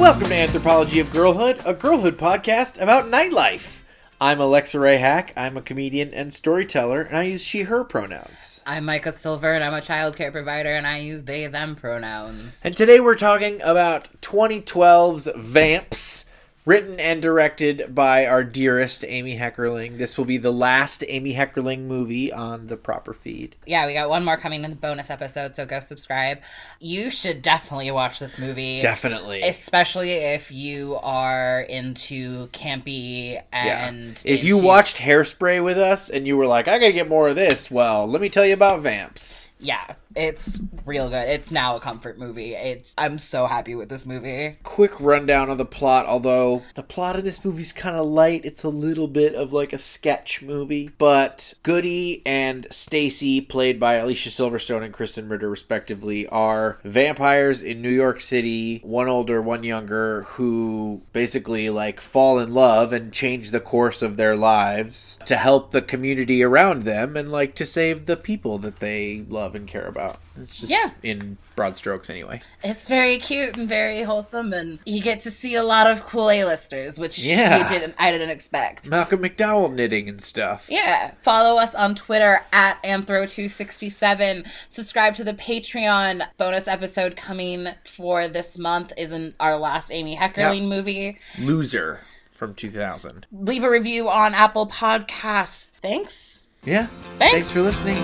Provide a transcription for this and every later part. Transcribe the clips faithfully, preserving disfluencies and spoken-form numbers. Welcome to Anthropology of Girlhood, a girlhood podcast about nightlife. I'm Alexa Ray Hack. I'm a comedian and storyteller, and I use she/her pronouns. I'm Micah Silver, and I'm a child care provider, and I use they/them pronouns. And today we're talking about twenty twelve's VAMPS, written and directed by our dearest Amy Heckerling. This will be the last Amy Heckerling movie on the proper feed. Yeah, we got one more coming in the bonus episode, so go subscribe. You should definitely watch this movie. Definitely. Especially if you are into campy and... Yeah. If into... you watched Hairspray with us and you were like, I gotta get more of this, well, let me tell you about VAMPS. Yeah, it's real good. It's now a comfort movie. It's, I'm so happy with this movie. Quick rundown of the plot, although the plot of this movie's kind of light. It's a little bit of like a sketch movie. But Goody and Stacy, played by Alicia Silverstone and Kristen Ritter respectively, are vampires in New York City, one older, one younger, who basically like fall in love and change the course of their lives to help the community around them and like to save the people that they love and care about. It's just yeah. in broad strokes anyway. It's very cute and very wholesome, and you get to see a lot of cool A-listers, which yeah. you didn't, I didn't expect. Malcolm McDowell knitting and stuff. Yeah. Follow us on Twitter at Anthro two sixty-seven. Subscribe to the Patreon. Bonus episode coming for this month is in our last Amy Heckerling yep. movie. Loser from two thousand. Leave a review on Apple Podcasts. Thanks. Yeah. Thanks. Thanks for listening.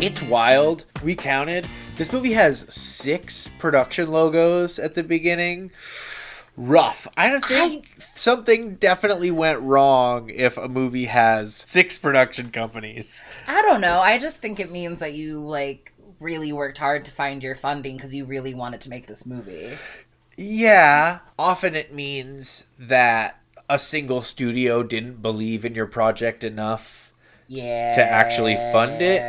It's wild. We counted. This movie has six production logos at the beginning. Rough. I don't think I... something definitely went wrong if a movie has six production companies. I don't know. I just think it means that you like really worked hard to find your funding because you really wanted to make this movie. Yeah. Often it means that a single studio didn't believe in your project enough. Yeah. To actually fund it.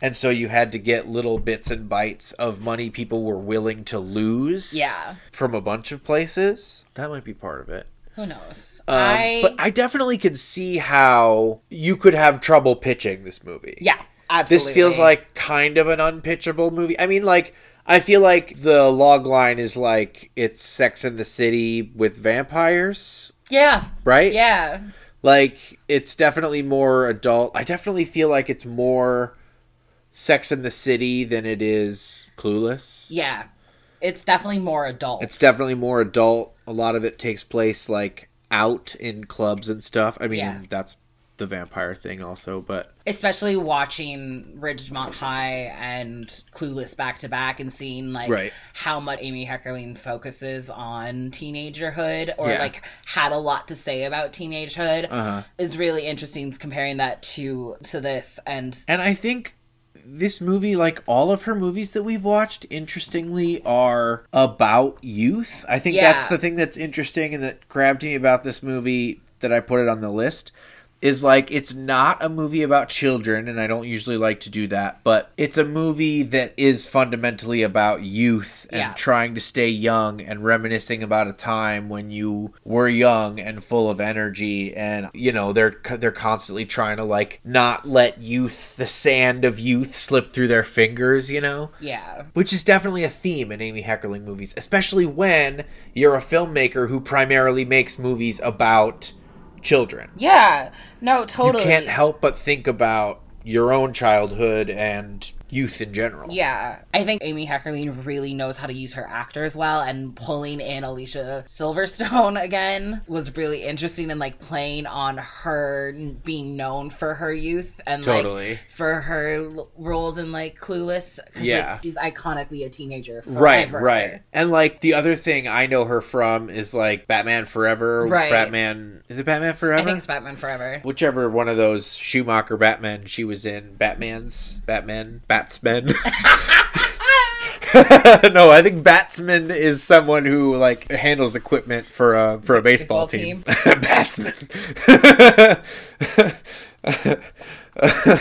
And so you had to get little bits and bites of money people were willing to lose. Yeah. From a bunch of places. That might be part of it. Who knows? Um, I... But I definitely could see how you could have trouble pitching this movie. Yeah, absolutely. This feels like kind of an unpitchable movie. I mean, like... I feel like the log line is like, it's Sex and the City with vampires. Yeah. Right? Yeah. Like, it's definitely more adult. I definitely feel like it's more Sex and the City than it is Clueless. Yeah. It's definitely more adult. It's definitely more adult. A lot of it takes place, like, out in clubs and stuff. I mean, yeah. that's the vampire thing also, but... Especially watching Ridgemont High and Clueless back-to-back and seeing, like, right. how much Amy Heckerling focuses on teenagerhood or, yeah. like, had a lot to say about teenagerhood uh-huh. is really interesting, comparing that to to this. And And I think this movie, like, all of her movies that we've watched, interestingly, are about youth. I think yeah. that's the thing that's interesting and that grabbed me about this movie that I put it on the list. Is like, it's not a movie about children, and I don't usually like to do that, but it's a movie that is fundamentally about youth and yeah. trying to stay young and reminiscing about a time when you were young and full of energy, and, you know, they're they're constantly trying to, like, not let youth, the sand of youth, slip through their fingers, you know? Yeah. Which is definitely a theme in Amy Heckerling movies, especially when you're a filmmaker who primarily makes movies about... children. Yeah. No, totally. You can't help but think about your own childhood and youth in general. Yeah. I think Amy Heckerling really knows how to use her actors well, and pulling in Alicia Silverstone again was really interesting, and like playing on her being known for her youth and totally. Like for her l- roles in like Clueless. Yeah. Like, she's iconically a teenager forever. Right, right. And like the other thing I know her from is like Batman Forever. Right. Batman. Is it Batman Forever? I think it's Batman Forever. Whichever one of those Schumacher Batman she was in. Batman's. Batman. Batman. Batsman. No, I think batsman is someone who like handles equipment for a for a baseball, baseball team. team. Batsman.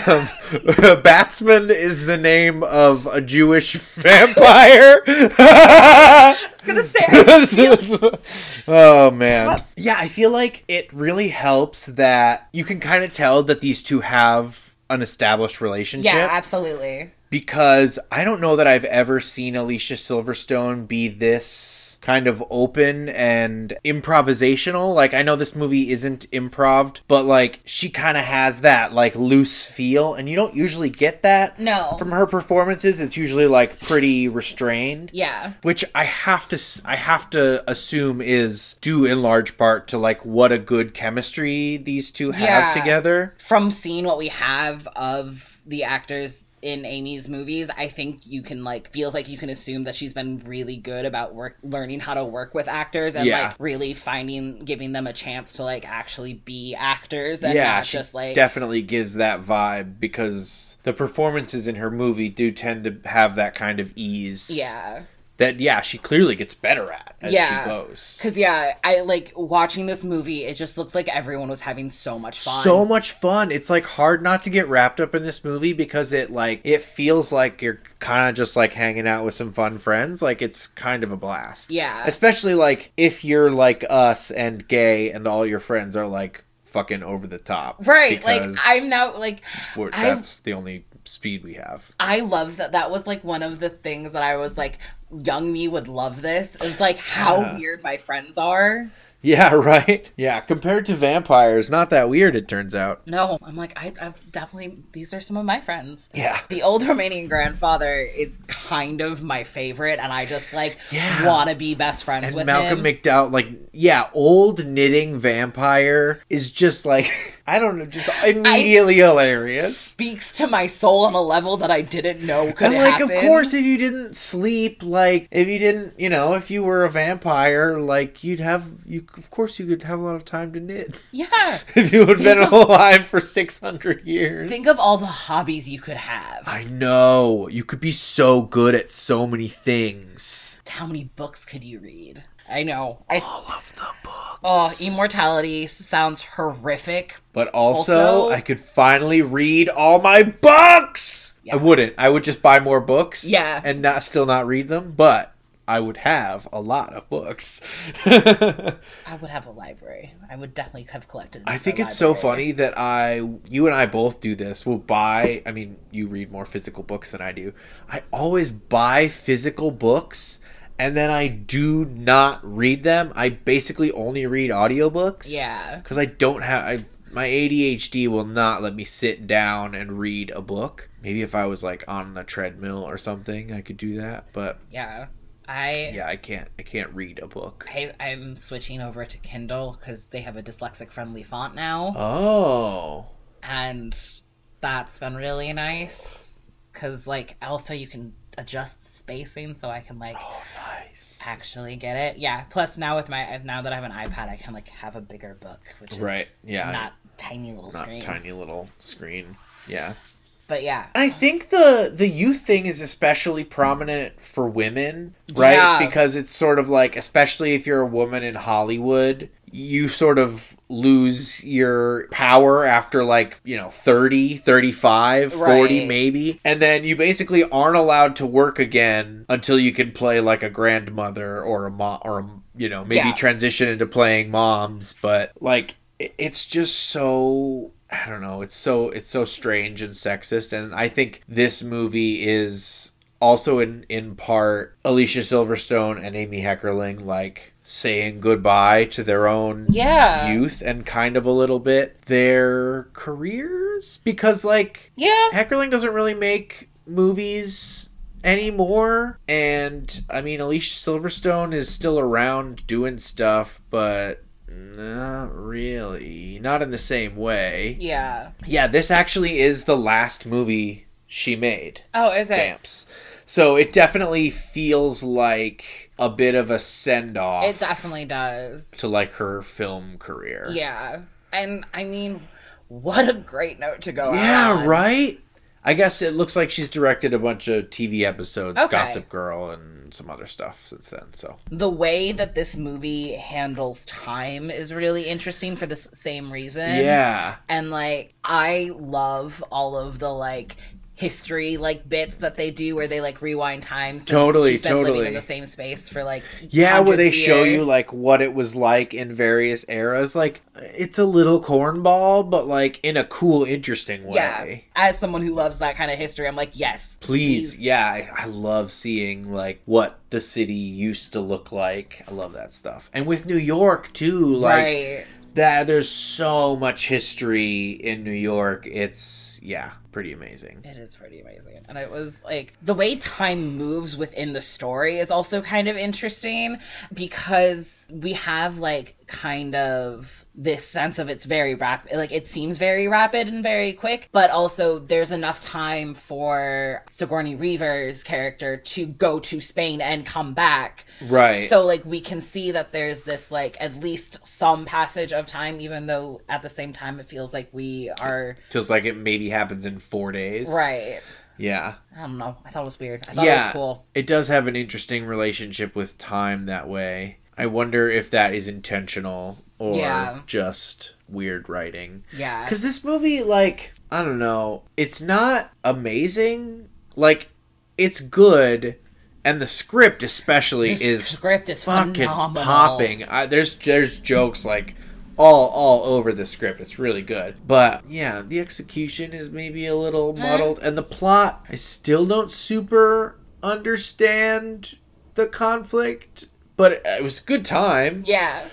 um, Batsman is the name of a Jewish vampire. I was gonna say. I feel... oh man, yeah. I feel like it really helps that you can kind of tell that these two have an established relationship. Yeah, absolutely. Because I don't know that I've ever seen Alicia Silverstone be this kind of open and improvisational. Like, I know this movie isn't improv, but, like, she kind of has that, like, loose feel. And you don't usually get that. No. From her performances, it's usually, like, pretty restrained. Yeah. Which I have to, I have to assume is due in large part to, like, what a good chemistry these two have yeah. together. From seeing what we have of the actors in Amy's movies, I think you can, like, feels like you can assume that she's been really good about work, learning how to work with actors and, yeah. like, really finding, giving them a chance to, like, actually be actors and yeah, not just, like... definitely gives that vibe because the performances in her movie do tend to have that kind of ease. Yeah. That, yeah, she clearly gets better at as yeah. she goes. Because, yeah, I, like, watching this movie, it just looked like everyone was having so much fun. So much fun. It's, like, hard not to get wrapped up in this movie because it, like, it feels like you're kind of just, like, hanging out with some fun friends. Like, it's kind of a blast. Yeah. Especially, like, if you're, like, us and gay and all your friends are, like, fucking over the top. Right. Like, I'm not, like... That's I'm, the only speed we have. I love that. That was, like, one of the things that I was, like... young me would love this. It's like how yeah. weird my friends are. Yeah, right? Yeah, compared to vampires, not that weird, it turns out. No, I'm like, I, I've definitely, these are some of my friends. Yeah. The old Romanian grandfather is kind of my favorite, and I just, like, yeah. want to be best friends and with Malcolm him. Malcolm McDowell, like, yeah, old knitting vampire is just, like, I don't know, just immediately I, hilarious. Speaks to my soul on a level that I didn't know could happen. And, like, happen. Of course, if you didn't sleep, like, if you didn't, you know, if you were a vampire, like, you'd have, you of course you could have a lot of time to knit. Yeah. If you would have been of, alive for six hundred years. Think of all the hobbies you could have. I know. You could be so good at so many things. How many books could you read? I know. I, all of the books. Oh, immortality sounds horrific. But also, also I could finally read all my books! Yeah. I wouldn't. I would just buy more books. Yeah. And not still not read them, but... I would have a lot of books. I would have a library. I would definitely have collected. I think it's library. So funny that I, you and I both do this. We'll buy, I mean, you read more physical books than I do. I always buy physical books and then I do not read them. I basically only read audiobooks. Yeah. Because I don't have, I, my A D H D will not let me sit down and read a book. Maybe if I was like on the treadmill or something, I could do that. But yeah. I yeah I can't I can't read a book. I, I'm switching over to Kindle because they have a dyslexic friendly font now. Oh, and that's been really nice because like also you can adjust spacing so I can like oh, nice. Actually get it. Yeah. Plus now with my now that I have an iPad I can like have a bigger book which right. is yeah. not tiny little not screen. Tiny little screen. Yeah. But yeah. And I think the, the youth thing is especially prominent for women, right? Yeah. Because it's sort of like, especially if you're a woman in Hollywood, you sort of lose your power after like, you know, thirty, thirty-five, right. forty maybe. And then you basically aren't allowed to work again until you can play like a grandmother or a mom or, a, you know, maybe yeah. transition into playing moms. But like, it's just so... I don't know. It's so it's so strange and sexist. And I think this movie is also in, in part Alicia Silverstone and Amy Heckerling like saying goodbye to their own yeah. youth and kind of a little bit their careers. Because like yeah. Heckerling doesn't really make movies anymore. And I mean Alicia Silverstone is still around doing stuff, but not really. Not in the same way. Yeah. Yeah, this actually is the last movie she made. Oh, is it? Vamps. So it definitely feels like a bit of a send-off. It definitely does. To, like, her film career. Yeah. And, I mean, what a great note to go yeah, on. Yeah, right? I guess it looks like she's directed a bunch of T V episodes, okay. Gossip Girl, and some other stuff since then. So the way that this movie handles time is really interesting for the same reason. Yeah. And, like, I love all of the, like, history, like, bits that they do where they, like, rewind time. Since totally, she's been totally. living in the same space for, like, yeah, where they show you, like, what it was like in various eras. Like, it's a little cornball, but, like, in a cool, interesting way. Yeah. As someone who loves that kind of history, I'm like, yes. Please. please. Yeah, I, I love seeing, like, what the city used to look like. I love that stuff. And with New York, too, like... Right. That there's so much history in New York. It's, yeah, pretty amazing. It is pretty amazing. And it was, like, the way time moves within the story is also kind of interesting because we have, like, kind of this sense of it's very rapid, like, it seems very rapid and very quick, but also there's enough time for Sigourney Weaver's character to go to Spain and come back. Right. So, like, we can see that there's this, like, at least some passage of time, even though at the same time it feels like we are... It feels like it maybe happens in four days. Right. Yeah. I don't know. I thought it was weird. I thought yeah. it was cool. It does have an interesting relationship with time that way. I wonder if that is intentional or yeah. just weird writing. Yeah. Because this movie, like, I don't know, it's not amazing. Like, it's good, and the script especially the is script is fucking phenomenal. Popping. I, there's there's jokes, like, all all over the script. It's really good. But, yeah, the execution is maybe a little muddled. And the plot, I still don't super understand the conflict. But it was a good time. Yeah.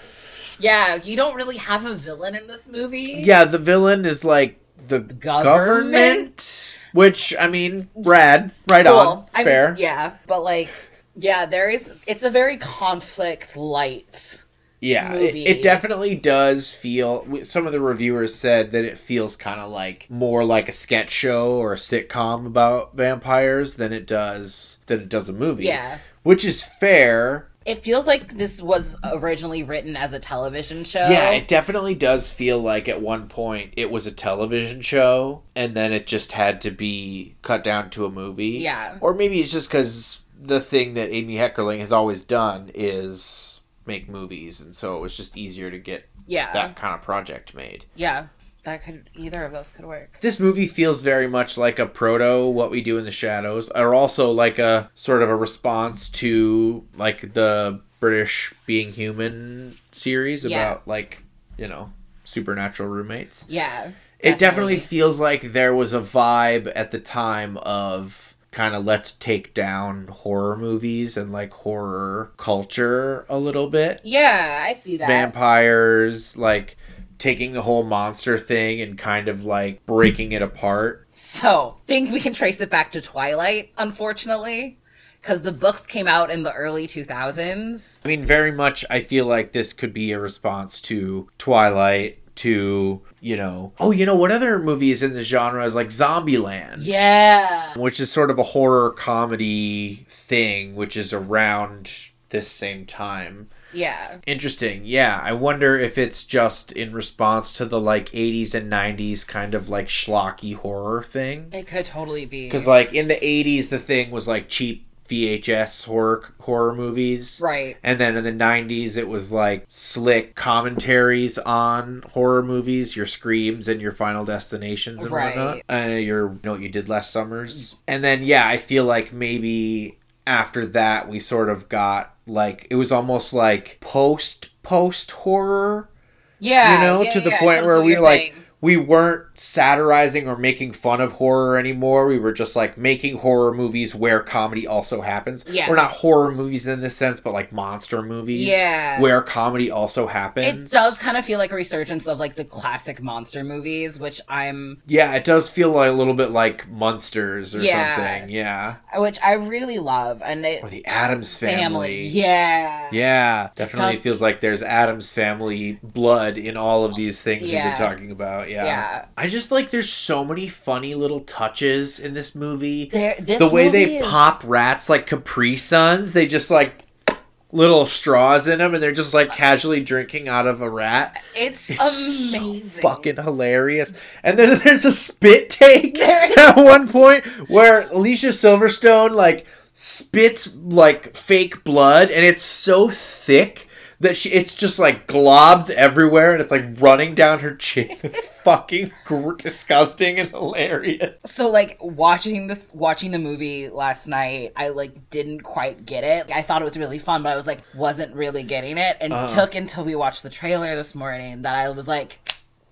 Yeah, you don't really have a villain in this movie. Yeah, the villain is, like, the government. government which, I mean, rad. Right cool. on. I Fair. Mean, yeah, but, like, yeah, there is... It's a very conflict-light yeah, movie. It, it definitely does feel... Some of the reviewers said that it feels kind of, like, more like a sketch show or a sitcom about vampires than it does, than it does a movie. Yeah. Which is fair... It feels like this was originally written as a television show. Yeah, it definitely does feel like at one point it was a television show, and then it just had to be cut down to a movie. Yeah. Or maybe it's just because the thing that Amy Heckerling has always done is make movies, and so it was just easier to get yeah. that kind of project made. Yeah. That could, either of those could work. This movie feels very much like a proto What We Do in the Shadows, or also like a sort of a response to, like, the British Being Human series about yeah. like, you know, supernatural roommates. Yeah. Definitely. It definitely feels like there was a vibe at the time of kind of let's take down horror movies and, like, horror culture a little bit. Yeah, I see that. Vampires, like... taking the whole monster thing and kind of, like, breaking it apart. So, I think we can trace it back to Twilight, unfortunately, because the books came out in the early two thousands. I mean, very much I feel like this could be a response to Twilight, to, you know... Oh, you know, what other movie is in this genre is, like, Zombieland. Yeah! Which is sort of a horror comedy thing, which is around this same time. Yeah. Interesting. Yeah. I wonder if it's just in response to the, like, eighties and nineties kind of, like, schlocky horror thing. It could totally be. Because, like, in the eighties, the thing was, like, cheap V H S horror horror movies. Right. And then in the nineties, it was, like, slick commentaries on horror movies, your Screams and your Final Destinations and right. whatnot. Uh, your, you know, What You Did Last Summers. And then, yeah, I feel like maybe... After that, we sort of got, like, it was almost like post, post horror. Yeah. You know, yeah, to the yeah, point where we were like, saying. we weren't satirizing or making fun of horror anymore. We were just, like, making horror movies where comedy also happens. Yeah. We're not horror movies in this sense, but, like, monster movies. Yeah. Where comedy also happens. It does kind of feel like a resurgence of, like, the classic monster movies, which I'm... Yeah, it does feel like a little bit like Munsters or yeah. something. Yeah. Which I really love. And it, or the Addams Family. family. Yeah. Yeah. Definitely it does... feels like there's Addams Family blood in all of these things yeah. we've been talking about. Yeah. yeah. I just, like, there's so many funny little touches in this movie. There, this the way movie they is... pop rats like Capri Suns, they just, like, little straws in them, and they're just, like, casually drinking out of a rat. It's, it's amazing. So fucking hilarious. And then there's a spit take at one point where Alicia Silverstone, like, spits, like, fake blood, and it's so thick that she it's just like globs everywhere and it's like running down her chin. It's fucking gr- disgusting and hilarious. So like watching this watching the movie last night, I like didn't quite get it. Like, I thought it was really fun, but I was like wasn't really getting it, and uh. took until we watched the trailer this morning that I was like,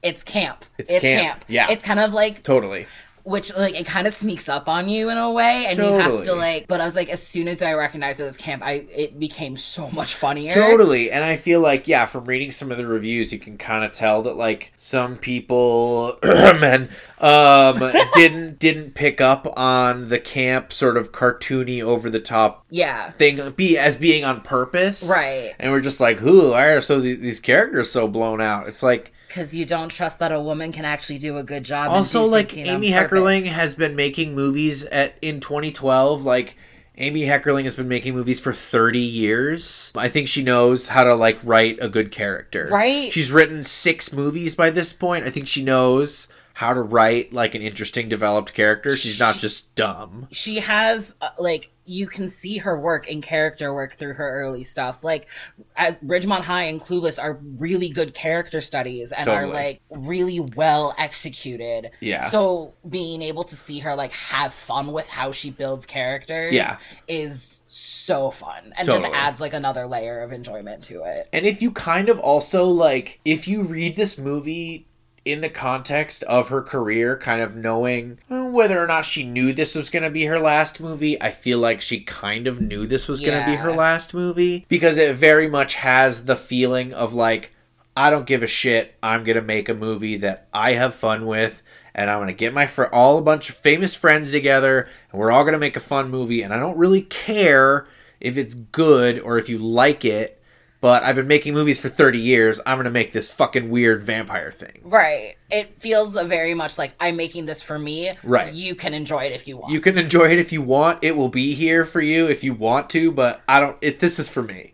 it's camp. It's, it's camp. camp. Yeah. It's kind of like totally. Which, like, it kind of sneaks up on you in a way, and totally. you have to, like... But I was like, as soon as I recognized it as camp, I it became so much funnier. Totally, and I feel like, yeah, from reading some of the reviews, you can kind of tell that, like, some people, man, um, didn't didn't pick up on the camp sort of cartoony, over-the-top yeah. thing be as being on purpose. Right. And we're just like, ooh, why are so these, these characters so blown out? It's like... Because you don't trust that a woman can actually do a good job. Also, like, Amy Heckerling has been making movies at in twenty twelve. Like, Amy Heckerling has been making movies for thirty years. I think she knows how to, like, write a good character. Right? She's written six movies by this point. I think she knows how to write, like, an interesting, developed character. She's she, not just dumb. She has, uh, like... You can see her work and character work through her early stuff. Like, as Ridgemont High and Clueless are really good character studies and totally. are, like, really well executed. Yeah. So being able to see her, like, have fun with how she builds characters yeah. is so fun. And totally. just adds, like, another layer of enjoyment to it. And if you kind of also, like, if you read this movie... in the context of her career, kind of knowing whether or not she knew this was going to be her last movie. I feel like she kind of knew this was yeah. going to be her last movie, because it very much has the feeling of like, I don't give a shit. I'm going to make a movie that I have fun with, and I'm going to get my fr- all a bunch of famous friends together, and we're all going to make a fun movie, and I don't really care if it's good or if you like it. But I've been making movies for thirty years. I'm going to make this fucking weird vampire thing. Right. It feels very much like I'm making this for me. Right. You can enjoy it if you want. You can enjoy it if you want. It will be here for you if you want to. But I don't. It, this is for me.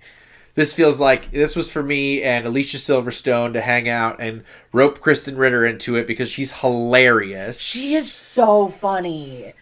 This feels like this was for me and Alicia Silverstone to hang out and rope Kristen Ritter into it, because she's hilarious. She is so funny.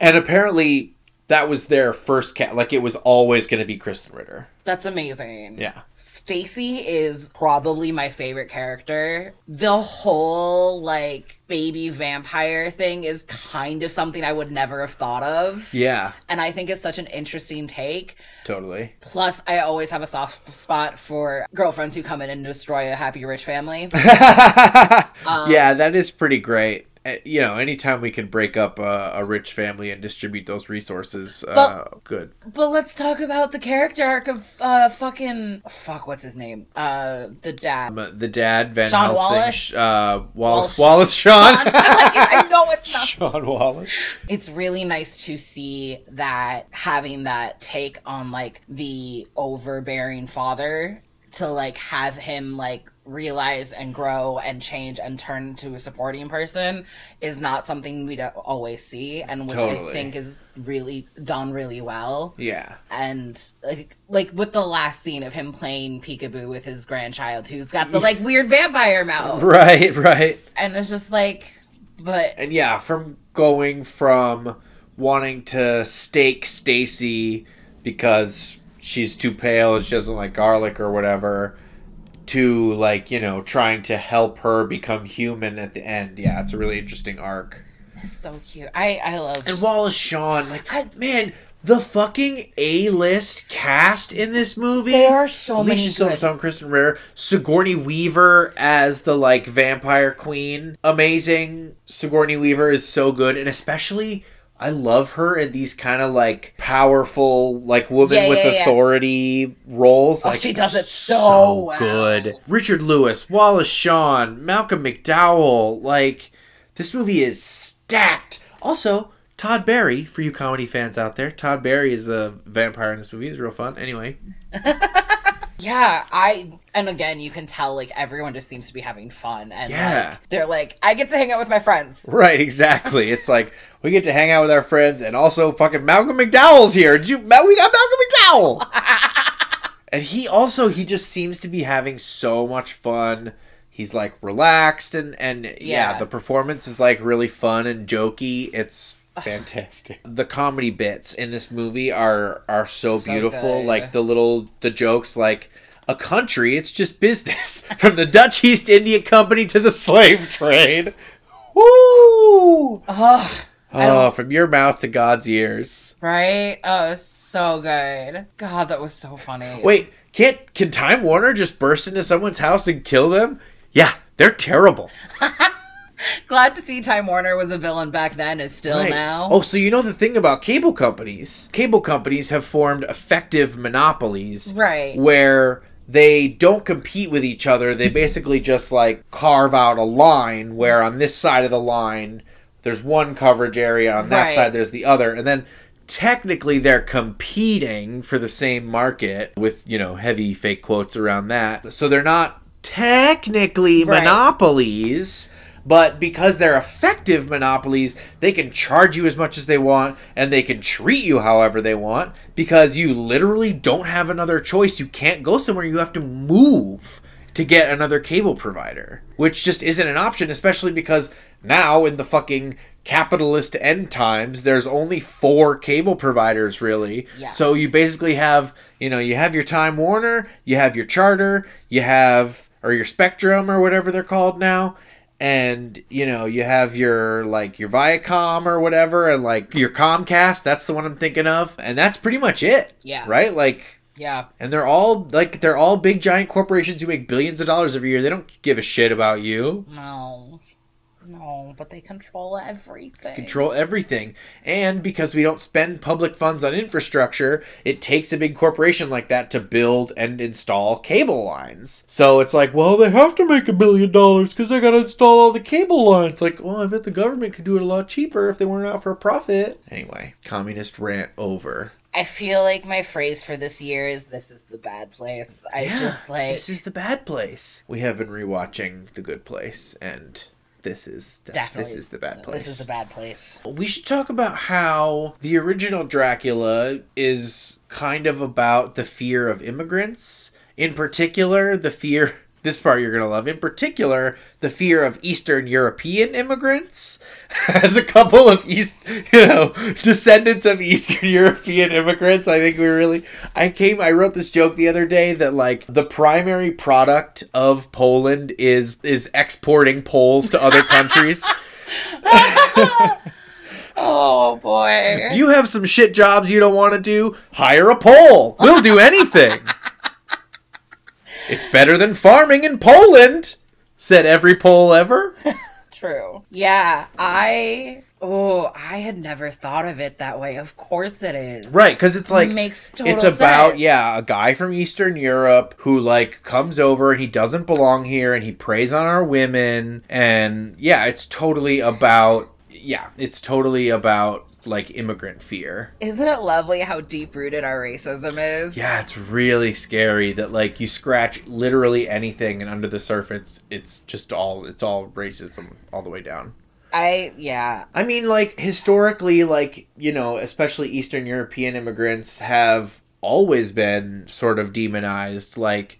And apparently... that was their first cat. Like, it was always going to be Kristen Ritter. That's amazing. Yeah. Stacy is probably my favorite character. The whole, like, baby vampire thing is kind of something I would never have thought of. Yeah. And I think it's such an interesting take. Totally. Plus, I always have a soft spot for girlfriends who come in and destroy a happy rich family. um, yeah, that is pretty great. You know, anytime we can break up uh, a rich family and distribute those resources, but, uh, good. But let's talk about the character arc of uh, fucking... Fuck, what's his name? Uh, the dad. Um, the dad, Van Sean Helsing. Wallace? Uh, Wallace, Wallace, Wallace Shawn. Shawn. I'm like, I know it's not. Shawn Wallace. It's really nice to see that, having that take on, like, the overbearing father, to, like, have him, like... realize and grow and change and turn into a supporting person is not something we don't always see, and which totally. I think is really done really well. Yeah. And like, like with the last scene of him playing peekaboo with his grandchild who's got the like weird vampire mouth. Right, right. And it's just like, but... And yeah, from going from wanting to stake Stacy because she's too pale and she doesn't like garlic or whatever... to, like, you know, trying to help her become human at the end. Yeah, it's a really interesting arc. It's so cute. I, I love... And Wallace Shawn, like, I, man, the fucking A-list cast in this movie. There are so Alicia many Alicia Silverstone, good. Kristen Ritter, Sigourney Weaver as the, like, vampire queen. Amazing. Sigourney Weaver is so good. And especially... I love her in these kind of, like, powerful, like, woman yeah, with yeah, authority yeah. roles. Oh, like, she does it so, so well. Good. Richard Lewis, Wallace Shawn, Malcolm McDowell. Like, this movie is stacked. Also, Todd Barry, for you comedy fans out there. Todd Barry is the vampire in this movie. It's real fun. Anyway. Yeah, I, and again, you can tell, like, everyone just seems to be having fun. And, yeah. like, they're like, I get to hang out with my friends. Right, exactly. It's like, we get to hang out with our friends, and also fucking Malcolm McDowell's here. Did you, we got Malcolm McDowell! And he also, he just seems to be having so much fun. He's, like, relaxed, and, and yeah. yeah, the performance is, like, really fun and jokey. It's... fantastic. The comedy bits in this movie are are so, so beautiful. Good. Like the little the jokes like a country, it's just business. From the Dutch East India Company to the slave trade. Woo! Oh, oh from your mouth to God's ears. Right? Oh, it was so good. God, that was so funny. Wait, can't, can Time Warner just burst into someone's house and kill them? Yeah, they're terrible. Glad to see Time Warner was a villain back then is still right. now. Oh, so you know the thing about cable companies. Cable companies have formed effective monopolies. Right. Where they don't compete with each other. They basically just like carve out a line where on this side of the line, there's one coverage area. On that right. side, there's the other. And then technically they're competing for the same market with, you know, heavy fake quotes around that. So they're not technically right. monopolies. But because they're effective monopolies, they can charge you as much as they want, and they can treat you however they want, because you literally don't have another choice. You can't go somewhere. You have to move to get another cable provider, which just isn't an option, especially because now in the fucking capitalist end times, there's only four cable providers, really. Yeah. So you basically have, you know, you have your Time Warner, you have your Charter, you have, or your Spectrum or whatever they're called now. And, you know, you have your, like, your Viacom or whatever, and, like, your Comcast. That's the one I'm thinking of. And that's pretty much it. Yeah. Right? Like. Yeah. And they're all, like, they're all big, giant corporations who make billions of dollars every year. They don't give a shit about you. No. No, but they control everything. Control everything. And because we don't spend public funds on infrastructure, it takes a big corporation like that to build and install cable lines. So it's like, well, they have to make a billion dollars because they got to install all the cable lines. Like, well, I bet the government could do it a lot cheaper if they weren't out for a profit. Anyway, communist rant over. I feel like my phrase for this year is, this is the bad place. I yeah, just like... This is the bad place. We have been rewatching The Good Place and... This is de- this is the bad place. This is the bad place. We should talk about how the original Dracula is kind of about the fear of immigrants. In particular, the fear... This part you're going to love. In particular, the fear of Eastern European immigrants. As a couple of East... You know, descendants of Eastern European immigrants, I think we really... I came... I wrote this joke the other day that, like, the primary product of Poland is is exporting Poles to other countries. Oh, boy. You have some shit jobs you don't want to do? Hire a Pole. We'll do anything. It's better than farming in Poland, said every Pole ever. True. Yeah, I... Oh, I had never thought of it that way. Of course it is. Right, because it's like... It makes total sense. It's about, yeah, a guy from Eastern Europe who, like, comes over and he doesn't belong here and he preys on our women. And, yeah, it's totally about... Yeah, it's totally about... like immigrant fear. Isn't it lovely how deep rooted our racism is? Yeah, it's really scary that like you scratch literally anything and under the surface it's just all it's all racism all the way down. I yeah. I mean like historically like, you know, especially Eastern European immigrants have always been sort of demonized. Like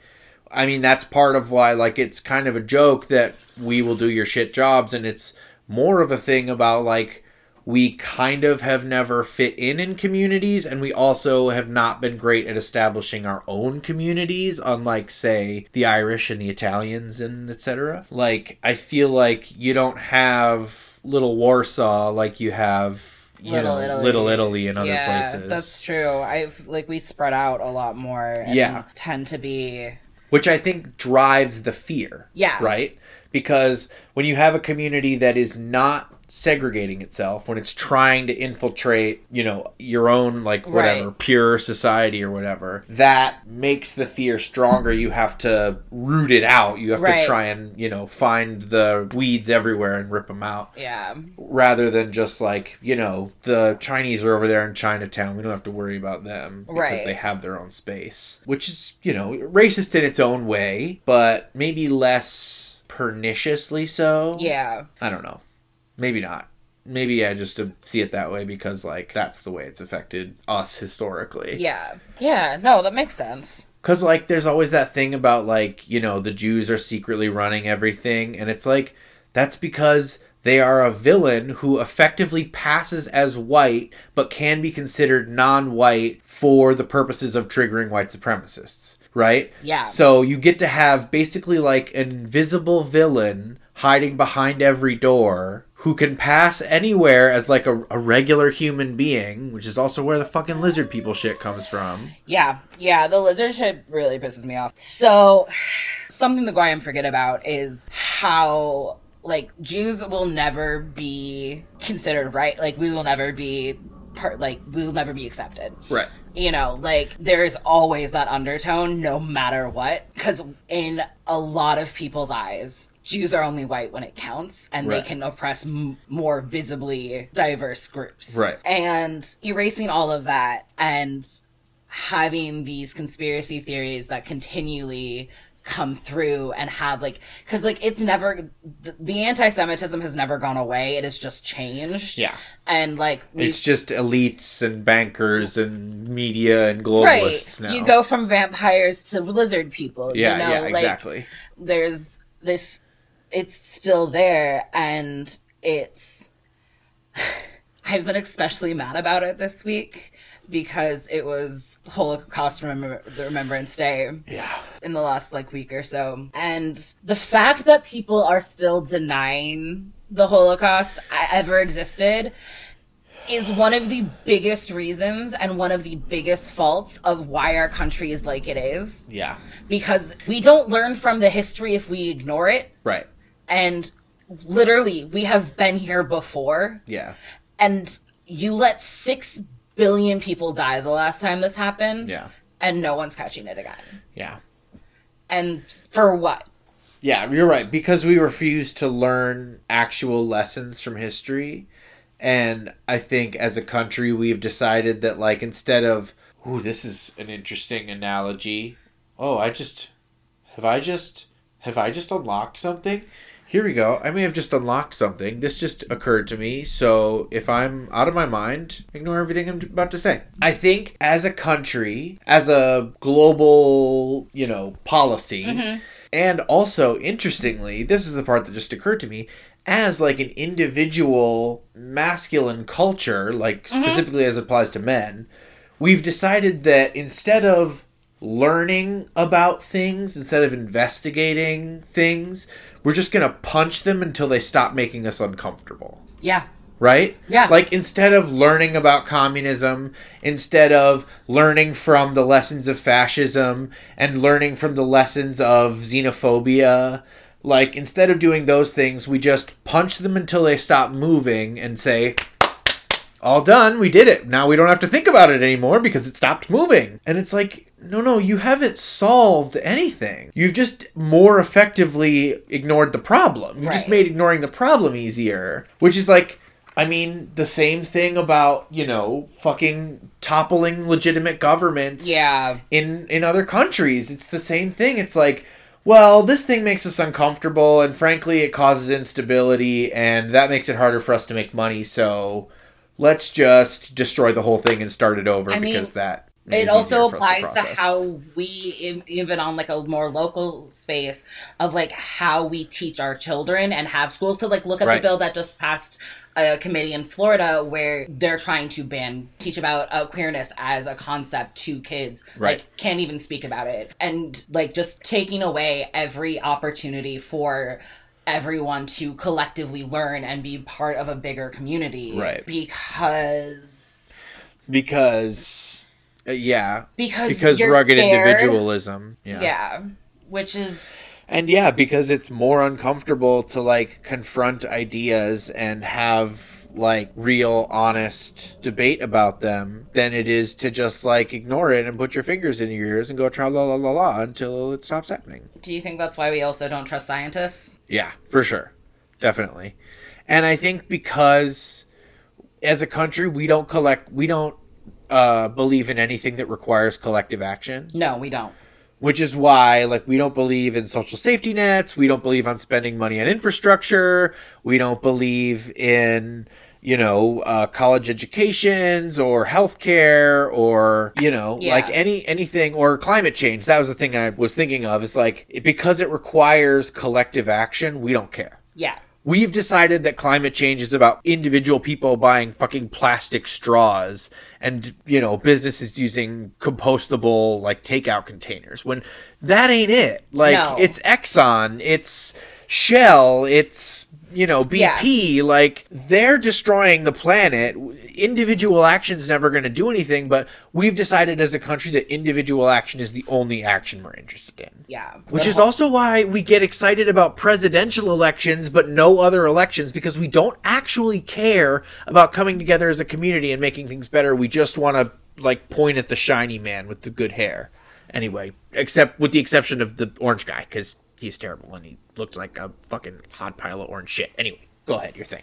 I mean that's part of why like it's kind of a joke that we will do your shit jobs, and it's more of a thing about like we kind of have never fit in in communities, and we also have not been great at establishing our own communities, unlike, say, the Irish and the Italians and et cetera. Like, I feel like you don't have Little Warsaw like you have, you Little know, Italy. Little Italy and other yeah, places. Yeah, that's true. I've like, we spread out a lot more and yeah. tend to be... Which I think drives the fear. Yeah. Right? Because when you have a community that is not... segregating itself, when it's trying to infiltrate, you know, your own like whatever right. pure society or whatever, that makes the fear stronger. You have to root it out. You have right. to try and, you know, find the weeds everywhere and rip them out. Yeah. Rather than just like, you know, the Chinese are over there in Chinatown. We don't have to worry about them because right. they have their own space, which is, you know, racist in its own way, but maybe less perniciously so. Yeah. I don't know. Maybe not. Maybe I just see it that way because, like, that's the way it's affected us historically. Yeah. Yeah. No, that makes sense. Because, like, there's always that thing about, like, you know, the Jews are secretly running everything. And it's like, that's because they are a villain who effectively passes as white but can be considered non-white for the purposes of triggering white supremacists. right? Yeah. So you get to have basically like an invisible villain hiding behind every door who can pass anywhere as like a, a regular human being, which is also where the fucking lizard people shit comes from. Yeah, yeah, the lizard shit really pisses me off. So something that Goyim forget about is how like Jews will never be considered right. Like we will never be part, like we will never be accepted. Right. You know, like there is always that undertone no matter what, because in a lot of people's eyes, Jews are only white when it counts, and right. they can oppress m- more visibly diverse groups. Right. And erasing all of that and having these conspiracy theories that continually come through and have like, because like it's never, the, the anti-Semitism has never gone away. It has just changed. Yeah. And like it's just elites and bankers and media and globalists right. now. You go from vampires to lizard people. Yeah, you know? Yeah, like, exactly. There's this, it's still there, and it's, I've been especially mad about it this week because it was Holocaust Remember- Remembrance Day yeah. in the last like week or so. And the fact that people are still denying the Holocaust ever existed is one of the biggest reasons and one of the biggest faults of why our country is like it is. Yeah. Because we don't learn from the history if we ignore it. Right. And literally, we have been here before. Yeah. And you let six billion people die the last time this happened. Yeah. And no one's catching it again. Yeah. And for what? Yeah, you're right. Because we refuse to learn actual lessons from history. And I think as a country, we've decided that, like, instead of, ooh, this is an interesting analogy. Oh, I just, have I just, have I just unlocked something? Here we go. I may have just unlocked something. This just occurred to me. So if I'm out of my mind, ignore everything I'm about to say. I think as a country, as a global, you know, policy, mm-hmm. and also, interestingly, this is the part that just occurred to me, as like an individual masculine culture, like mm-hmm. specifically as it applies to men, we've decided that instead of learning about things, instead of investigating things, we're just going to punch them until they stop making us uncomfortable. Yeah. Right? Yeah. Like, instead of learning about communism, instead of learning from the lessons of fascism and learning from the lessons of xenophobia, like, instead of doing those things, we just punch them until they stop moving and say, all done, we did it. Now we don't have to think about it anymore because it stopped moving. And it's like, no, no, you haven't solved anything. You've just more effectively ignored the problem. You right. just made ignoring the problem easier, which is like, I mean, the same thing about, you know, fucking toppling legitimate governments yeah. in, in other countries. It's the same thing. It's like, well, this thing makes us uncomfortable, and frankly, it causes instability, and that makes it harder for us to make money, so let's just destroy the whole thing and start it over, I because mean, that it also applies to, to how we, even on like a more local space, of like how we teach our children and have schools to like look at right. the bill that just passed a committee in Florida where they're trying to ban, teach about uh, queerness as a concept to kids. Right. Like, can't even speak about it. And, like, just taking away every opportunity for everyone to collectively learn and be part of a bigger community. Right. Because... Because... Uh, yeah. Because Because you're rugged scared. Individualism. Yeah. Yeah. Which is... And yeah, because it's more uncomfortable to, like, confront ideas and have, like, real, honest debate about them than it is to just, like, ignore it and put your fingers in your ears and go tra la la la la until it stops happening. Do you think that's why we also don't trust scientists? Yeah, for sure. Definitely. And I think because, as a country, we don't collect, we don't uh, believe in anything that requires collective action. No, we don't. Which is why, like, we don't believe in social safety nets. We don't believe on spending money on infrastructure. We don't believe in, you know, uh, college educations or healthcare or, you know, yeah. like any anything or climate change. That was the thing I was thinking of. It's like, it, because it requires collective action, we don't care. Yeah. we've decided that climate change is about individual people buying fucking plastic straws and, you know, businesses using compostable, like, takeout containers. When that ain't it. Like, no. It's Exxon, it's Shell, it's, you know, B P. Yeah. Like, they're destroying the planet. Individual action's never going to do anything, but we've decided as a country that individual action is the only action we're interested in. Yeah. Which is whole- also why we get excited about presidential elections but no other elections, because we don't actually care about coming together as a community and making things better. We just want to, like, point at the shiny man with the good hair. Anyway, except with the exception of the orange guy, because he's terrible and he looked like a fucking hot pile of orange shit. Anyway, go ahead, your thing.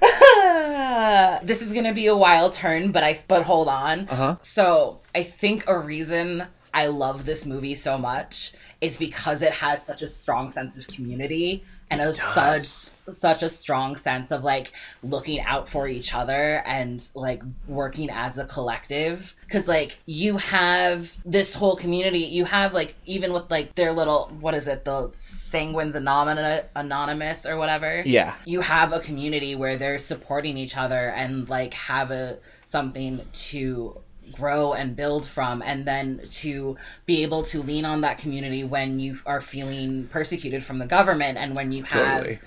Uh, this is gonna be a wild turn, but I but hold on. Uh-huh. So I think a reason I love this movie so much is because it has such a strong sense of community and a such such a strong sense of, like, looking out for each other and, like, working as a collective. Because, like, you have this whole community. You have, like, even with, like, their little, what is it, the Sanguines Anon- Anonymous or whatever. Yeah. You have a community where they're supporting each other and, like, have a something to grow and build from, and then to be able to lean on that community when you are feeling persecuted from the government, and when you have, totally.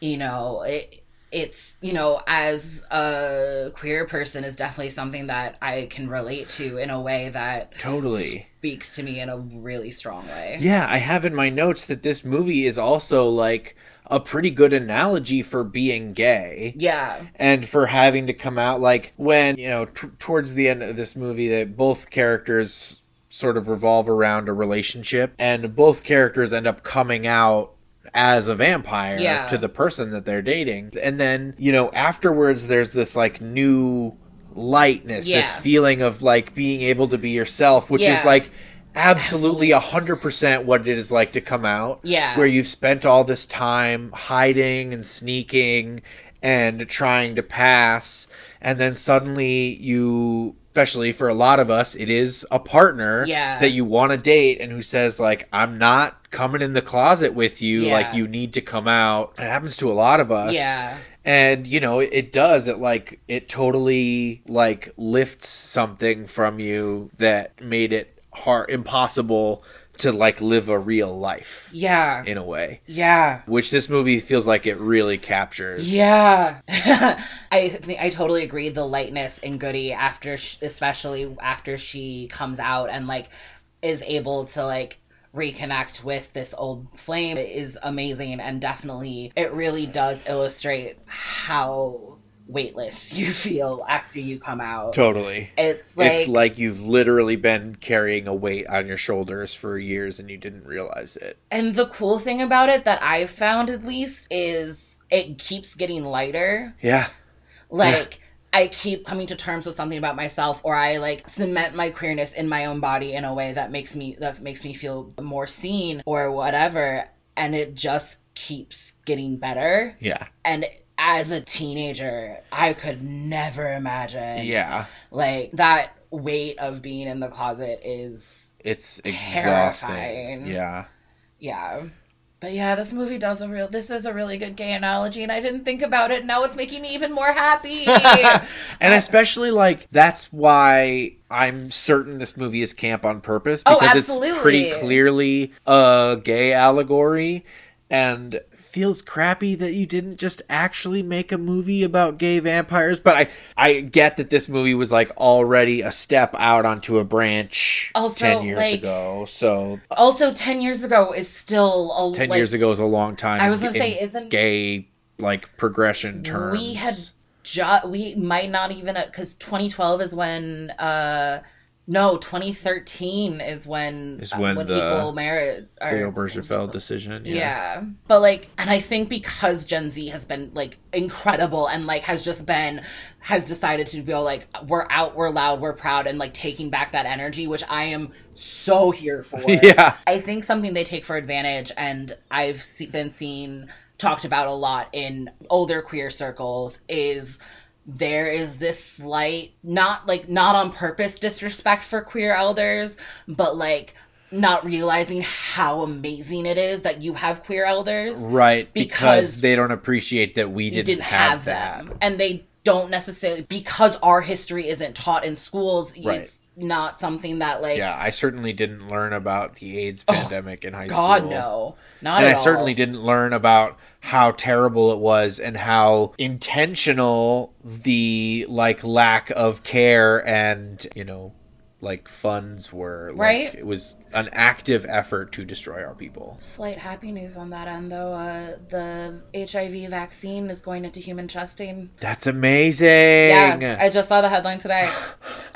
you know, it, it's, you know, as a queer person is definitely something that I can relate to in a way that totally speaks to me in a really strong way. Yeah, I have in my notes that this movie is also, like, a pretty good analogy for being gay. Yeah. And for having to come out, like, when, you know, t- towards the end of this movie, that both characters sort of revolve around a relationship, and both characters end up coming out as a vampire yeah. to the person that they're dating. And then, you know, afterwards there's this, like, new lightness, yeah. this feeling of, like, being able to be yourself, which yeah. is, like, absolutely one hundred percent what it is like to come out. Yeah. Where you've spent all this time hiding and sneaking and trying to pass, and then suddenly you, especially for a lot of us, it is a partner yeah. that you want to date and who says, like, I'm not coming in the closet with you. Yeah. Like, you need to come out. It happens to a lot of us. Yeah. And, you know, it does. It, like, it totally, like, lifts something from you that made it hard, impossible to, like, live a real life. Yeah. In a way. Yeah. Which this movie feels like it really captures. Yeah. I th- I totally agree. The lightness in Goody after, sh- especially after she comes out and, like, is able to, like, reconnect with this old flame is amazing, and definitely it really does illustrate how weightless you feel after you come out. Totally. It's like it's like you've literally been carrying a weight on your shoulders for years and you didn't realize it. And the cool thing about it that I've found, at least, is it keeps getting lighter. Yeah. Like, yeah. I keep coming to terms with something about myself, or I, like, cement my queerness in my own body in a way that makes me that makes me feel more seen or whatever, and it just keeps getting better. Yeah. And as a teenager, I could never imagine. Yeah. Like, that weight of being in the closet is It's terrifying. Exhausting. Yeah. Yeah. But yeah, this movie does a real, this is a really good gay analogy, and I didn't think about it. Now it's making me even more happy. And especially, like, that's why I'm certain this movie is camp on purpose. Because oh, absolutely. It's pretty clearly a gay allegory. And feels crappy that you didn't just actually make a movie about gay vampires, but I, I get that this movie was, like, already a step out onto a branch also, ten years like, ago. So also ten years ago is still a ten like, years ago is a long time. I was gonna say, isn't gay, like, progression terms. We had ju- we might not even, because twenty twelve is when uh no twenty thirteen is when is when, uh, when the equal marriage Gail Bergerfeld decision yeah. yeah but like and I think because Gen Z has been, like, incredible and, like, has just been has decided to go, like, we're out, we're loud, we're proud, and, like, taking back that energy, which I am so here for. Yeah, I think something they take for advantage, and I've see- been seen talked about a lot in older queer circles, is there is this slight, not, like, not on purpose disrespect for queer elders, but, like, not realizing how amazing it is that you have queer elders. Right. Because, because they don't appreciate that we didn't, didn't have, have that. Them. And they don't necessarily, because our history isn't taught in schools, right. It's not something that, like... Yeah, I certainly didn't learn about the AIDS pandemic oh, in high God, school. God, no. Not and at I all. And I certainly didn't learn about how terrible it was and how intentional the, like, lack of care and, you know... like funds were, like, right? It was an active effort to destroy our people. Slight happy news on that end, though. Uh, the H I V vaccine is going into human testing. That's amazing. Yeah, I just saw the headline today.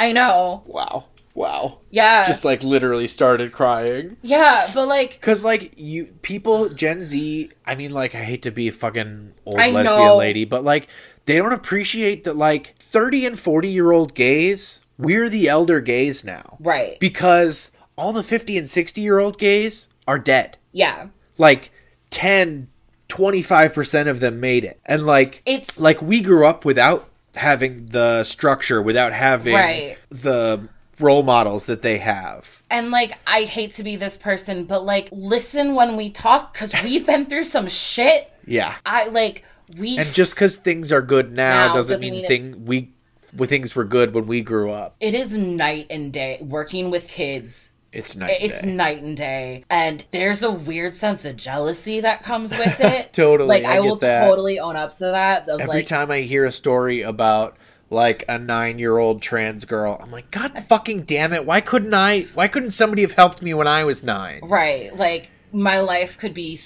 I know. Wow. Wow. Yeah. Just like literally started crying. Yeah, but like... 'Cause like you people, Gen Z, I mean, like, I hate to be a fucking old I lesbian know. lady, but like they don't appreciate that like thirty and forty year old gays... We're the elder gays now. Right. Because all the fifty and sixty year old gays are dead. Yeah. Like ten, twenty-five percent of them made it. And like, it's like we grew up without having the structure, without having right. the role models that they have. And like, I hate to be this person, but like, listen when we talk, because we've been through some shit. Yeah. I like, we. And just because things are good now, now doesn't, doesn't mean, mean things we. When things were good when we grew up. It is night and day. Working with kids. It's night and it's day. It's night and day. And there's a weird sense of jealousy that comes with it. Totally. Like, I, I will that. totally own up to that. Of, Every like, time I hear a story about, like, a nine-year-old trans girl, I'm like, God fucking damn it. Why couldn't I, why couldn't somebody have helped me when I was nine? Right. Like, my life could be,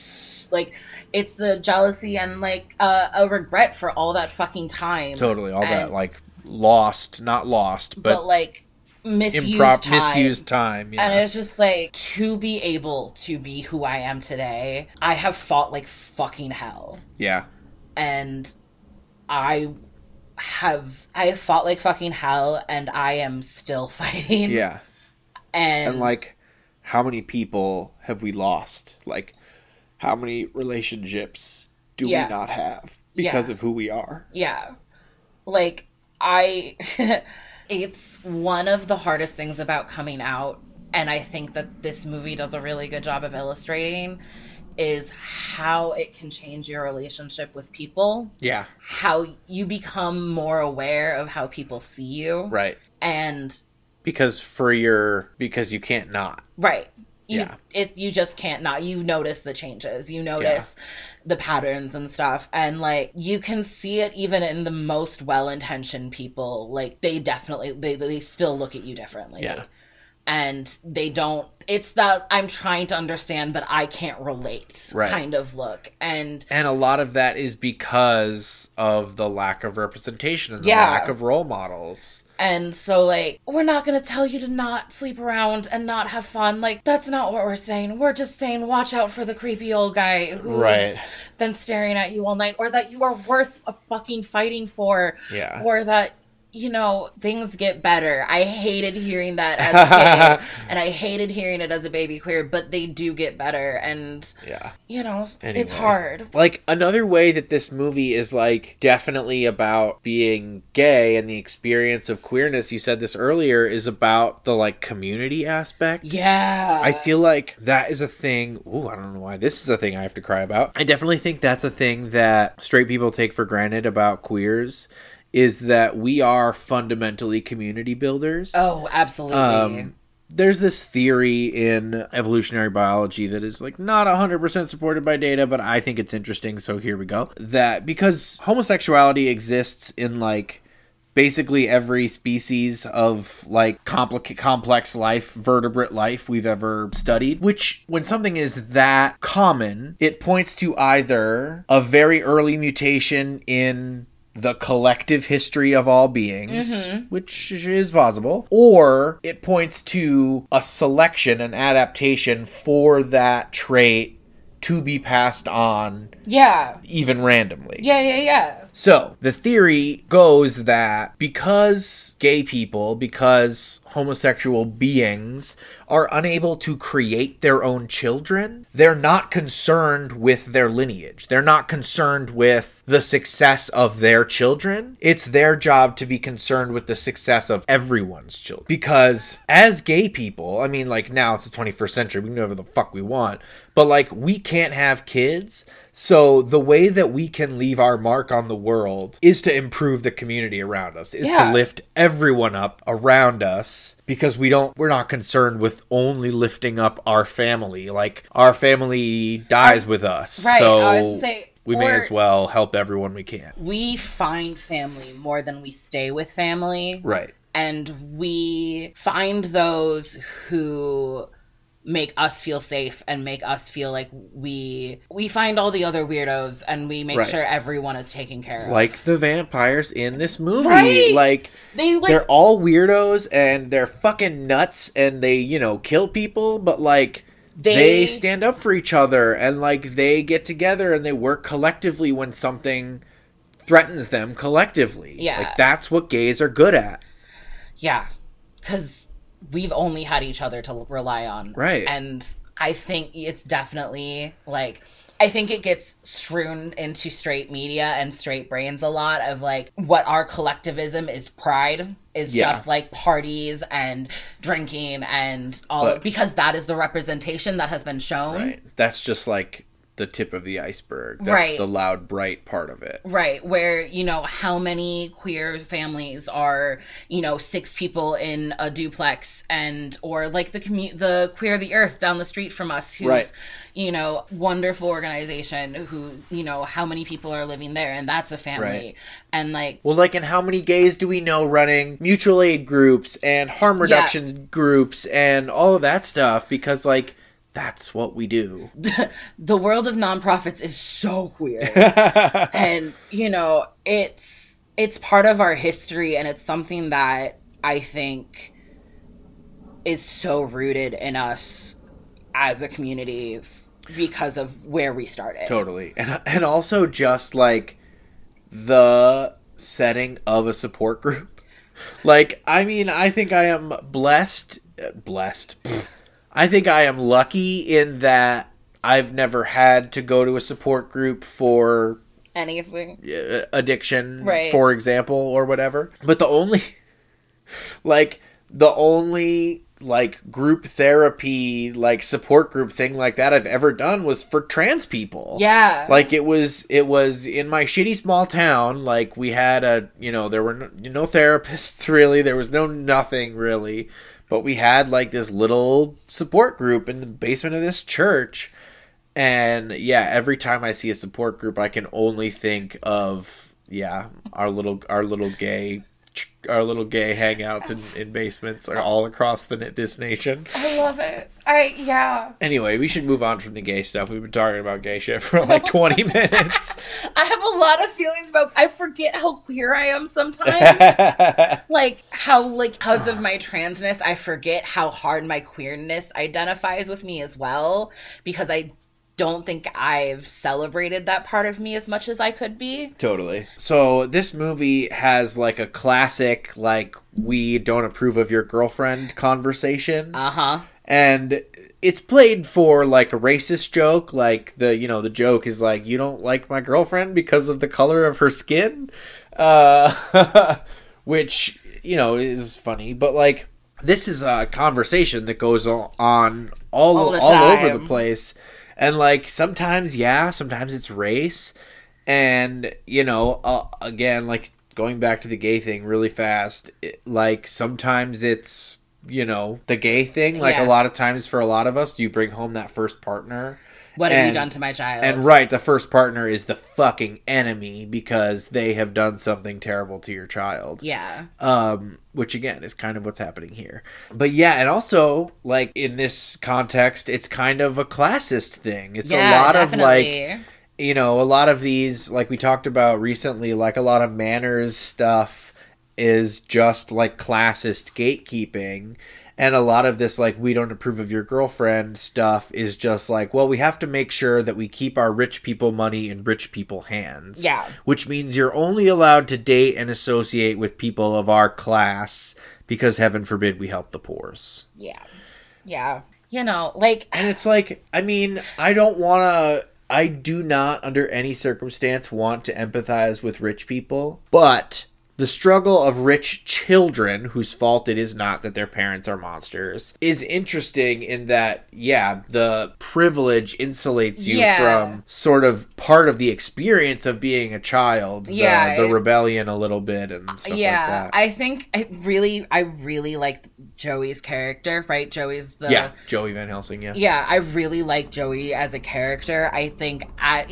like... It's a jealousy and, like, uh, a regret for all that fucking time. Totally. All and, that, like... Lost, not lost, but, but like misused improv- time. Misused time, yeah. And it's just like, to be able to be who I am today, I have fought like fucking hell. Yeah. And I have, I have fought like fucking hell, and I am still fighting. Yeah. And, and like, how many people have we lost? Like, how many relationships do yeah. we not have because yeah. of who we are? Yeah. Like, I, it's one of the hardest things about coming out, and I think that this movie does a really good job of illustrating, is how it can change your relationship with people. Yeah. How you become more aware of how people see you. Right. And. Because for your, because you can't not. Right. You, yeah. It, you just can't not. You notice the changes. You notice yeah. the patterns and stuff. And, like, you can see it even in the most well-intentioned people. Like, they definitely, they, they still look at you differently. Yeah. And they don't, it's that I'm trying to understand, but I can't relate right. kind of look. And and a lot of that is because of the lack of representation and the yeah. lack of role models. And so, like, we're not going to tell you to not sleep around and not have fun. Like, that's not what we're saying. We're just saying watch out for the creepy old guy who's right. been staring at you all night, or that you are worth a fucking fighting for. Yeah. Or that, you know, things get better. I hated hearing that as a kid. And I hated hearing it as a baby queer, but they do get better. And, yeah. you know, anyway. It's hard. Like, another way that this movie is, like, definitely about being gay and the experience of queerness, you said this earlier, is about the, like, community aspect. Yeah. I feel like that is a thing. Ooh, I don't know why this is a thing I have to cry about. I definitely think that's a thing that straight people take for granted about queers, is that we are fundamentally community builders. Oh, absolutely. Um, there's this theory in evolutionary biology that is, like, not one hundred percent supported by data, but I think it's interesting, so here we go. That because homosexuality exists in, like, basically every species of, like, compli- complex life, vertebrate life we've ever studied, which when something is that common, it points to either a very early mutation in... the collective history of all beings, mm-hmm. which is possible, or it points to a selection, an adaptation for that trait to be passed on, yeah, even randomly. Yeah, yeah, yeah. So the theory goes that because gay people, because homosexual beings are unable to create their own children, they're not concerned with their lineage. They're not concerned with the success of their children. It's their job to be concerned with the success of everyone's children. Because as gay people, I mean, like, now it's the twenty-first century, we can do whatever the fuck we want, but like, we can't have kids. So the way that we can leave our mark on the world is to improve the community around us, is yeah. to lift everyone up around us, because we don't, we're not concerned with only lifting up our family. Like, our family dies our, with us. Right. So I was saying, we may as well help everyone we can. We find family more than we stay with family. Right. And we find those who make us feel safe and make us feel like we we find all the other weirdos, and we make right. sure everyone is taken care of. Like the vampires in this movie. Right? Like, they, like, they're all weirdos and they're fucking nuts and they, you know, kill people, but like they, they stand up for each other, and like they get together and they work collectively when something threatens them collectively. Yeah. Like, that's what gays are good at. Yeah. 'Cause we've only had each other to rely on. Right. And I think it's definitely, like, I think it gets strewn into straight media and straight brains a lot of, like, what our collectivism is pride, is yeah. just, like, parties and drinking and all, but, of, because that is the representation that has been shown. Right. That's just, like, the tip of the iceberg. That's right. The loud, bright part of it. Right. Where, you know, how many queer families are, you know, six people in a duplex, and or like the commu- the Queer the Earth down the street from us, who's, right. you know, wonderful organization who, you know, how many people are living there, and that's a family. Right. And like, well, like, and how many gays do we know running mutual aid groups and harm reduction yeah. groups and all of that stuff, because like, that's what we do. The world of nonprofits is so queer. And, you know, it's it's part of our history, and it's something that I think is so rooted in us as a community f- because of where we started. Totally. And and also just like the setting of a support group. Like, I mean, I think I am blessed blessed. I think I am lucky in that I've never had to go to a support group for anything, addiction, right. for example, or whatever. But the only, like, the only, like, group therapy, like, support group thing like that I've ever done was for trans people. Yeah. Like, it was, it was in my shitty small town, like, we had a, you know, there were no, no therapists, really. There was no nothing, really. But we had, like, this little support group in the basement of this church. And, yeah, every time I see a support group, I can only think of, yeah, our little our little gay our little gay hangouts in, in basements are all across the this nation. I love it. I yeah. Anyway, we should move on from the gay stuff. We've been talking about gay shit for, like, twenty minutes. I have a lot of feelings about, I forget how queer I am sometimes. Like, how, like, because of my transness, I forget how hard my queerness identifies with me as well, because I don't think I've celebrated that part of me as much as I could be. Totally. So this movie has, like, a classic, like, we don't approve of your girlfriend conversation. Uh-huh. And it's played for, like, a racist joke. Like, the, you know, the joke is, like, you don't like my girlfriend because of the color of her skin. Uh, which, you know, is funny. But, like, this is a conversation that goes on all all, all over the place. And, like, sometimes, yeah, sometimes it's race. And, you know, uh, again, like, going back to the gay thing really fast, it, like, sometimes it's, you know, the gay thing, like, yeah. a lot of times for a lot of us, you bring home that first partner. What and, have you done to my child? And right, the first partner is the fucking enemy because they have done something terrible to your child. Yeah. Um, which again is kind of what's happening here. But yeah, and also, like, in this context, it's kind of a classist thing. It's yeah, a lot definitely. Of like, you know, a lot of these, like we talked about recently, like a lot of manners stuff is just like classist gatekeeping, And a lot of this, like, we don't approve of your girlfriend stuff is just like, well, we have to make sure that we keep our rich people money in rich people hands. Yeah. Which means you're only allowed to date and associate with people of our class because heaven forbid we help the poors. Yeah. Yeah. You know, like... And it's like, I mean, I don't want to... I do not, under any circumstance, want to empathize with rich people. But... the struggle of rich children, whose fault it is not that their parents are monsters, is interesting in that, yeah, the privilege insulates you yeah. from sort of part of the experience of being a child, the, yeah, the rebellion a little bit and stuff yeah, like that. Yeah, I think I really, I really like Joey's character, right? Joey's the... Yeah, Joey Van Helsing, yeah. Yeah, I really like Joey as a character. I think, I,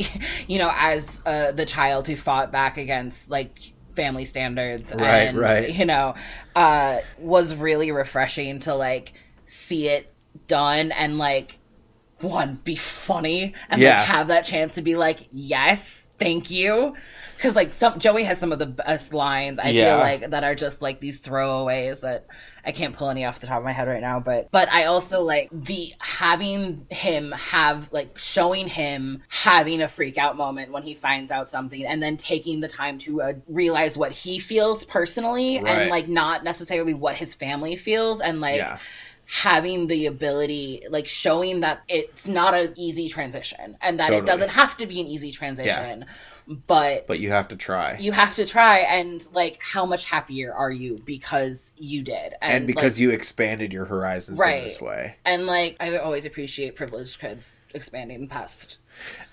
you know, as uh, the child who fought back against, like... family standards right, and right. you know uh was really refreshing to like see it done and like one be funny and yeah. like have that chance to be like yes thank you because like some Joey has some of the best lines I yeah. feel like that are just like these throwaways that I can't pull any off the top of my head right now but but I also like the having him have like showing him having a freak out moment when he finds out something and then taking the time to uh, realize what he feels personally right. and like not necessarily what his family feels and like yeah. having the ability, like showing that it's not an easy transition and that totally. It doesn't have to be an easy transition, yeah. but... But you have to try. You have to try and, like, how much happier are you because you did? And, and because like, you expanded your horizons right. in this way. And, like, I always appreciate privileged kids expanding past.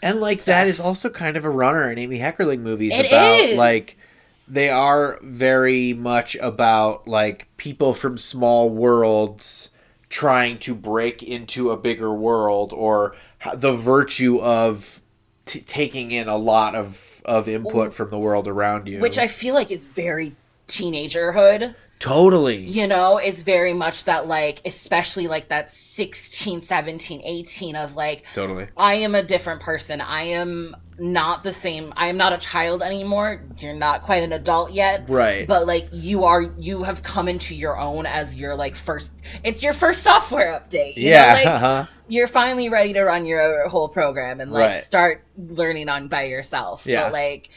And, like, stuff. That is also kind of a runner in Amy Heckerling movies it about, is. Like... They are very much about, like, people from small worlds... trying to break into a bigger world or the virtue of t- taking in a lot of, of input from the world around you. Which I feel like is very teenagerhood. Totally. You know, it's very much that like, especially like that sixteen, seventeen, eighteen of like, totally. I am a different person. I am not the same. I am not a child anymore. You're not quite an adult yet. Right. But like you are, you have come into your own as your like first, it's your first software update. You yeah. know, like, uh-huh. You're finally ready to run your whole program and like right. start learning on by yourself. Yeah. But like,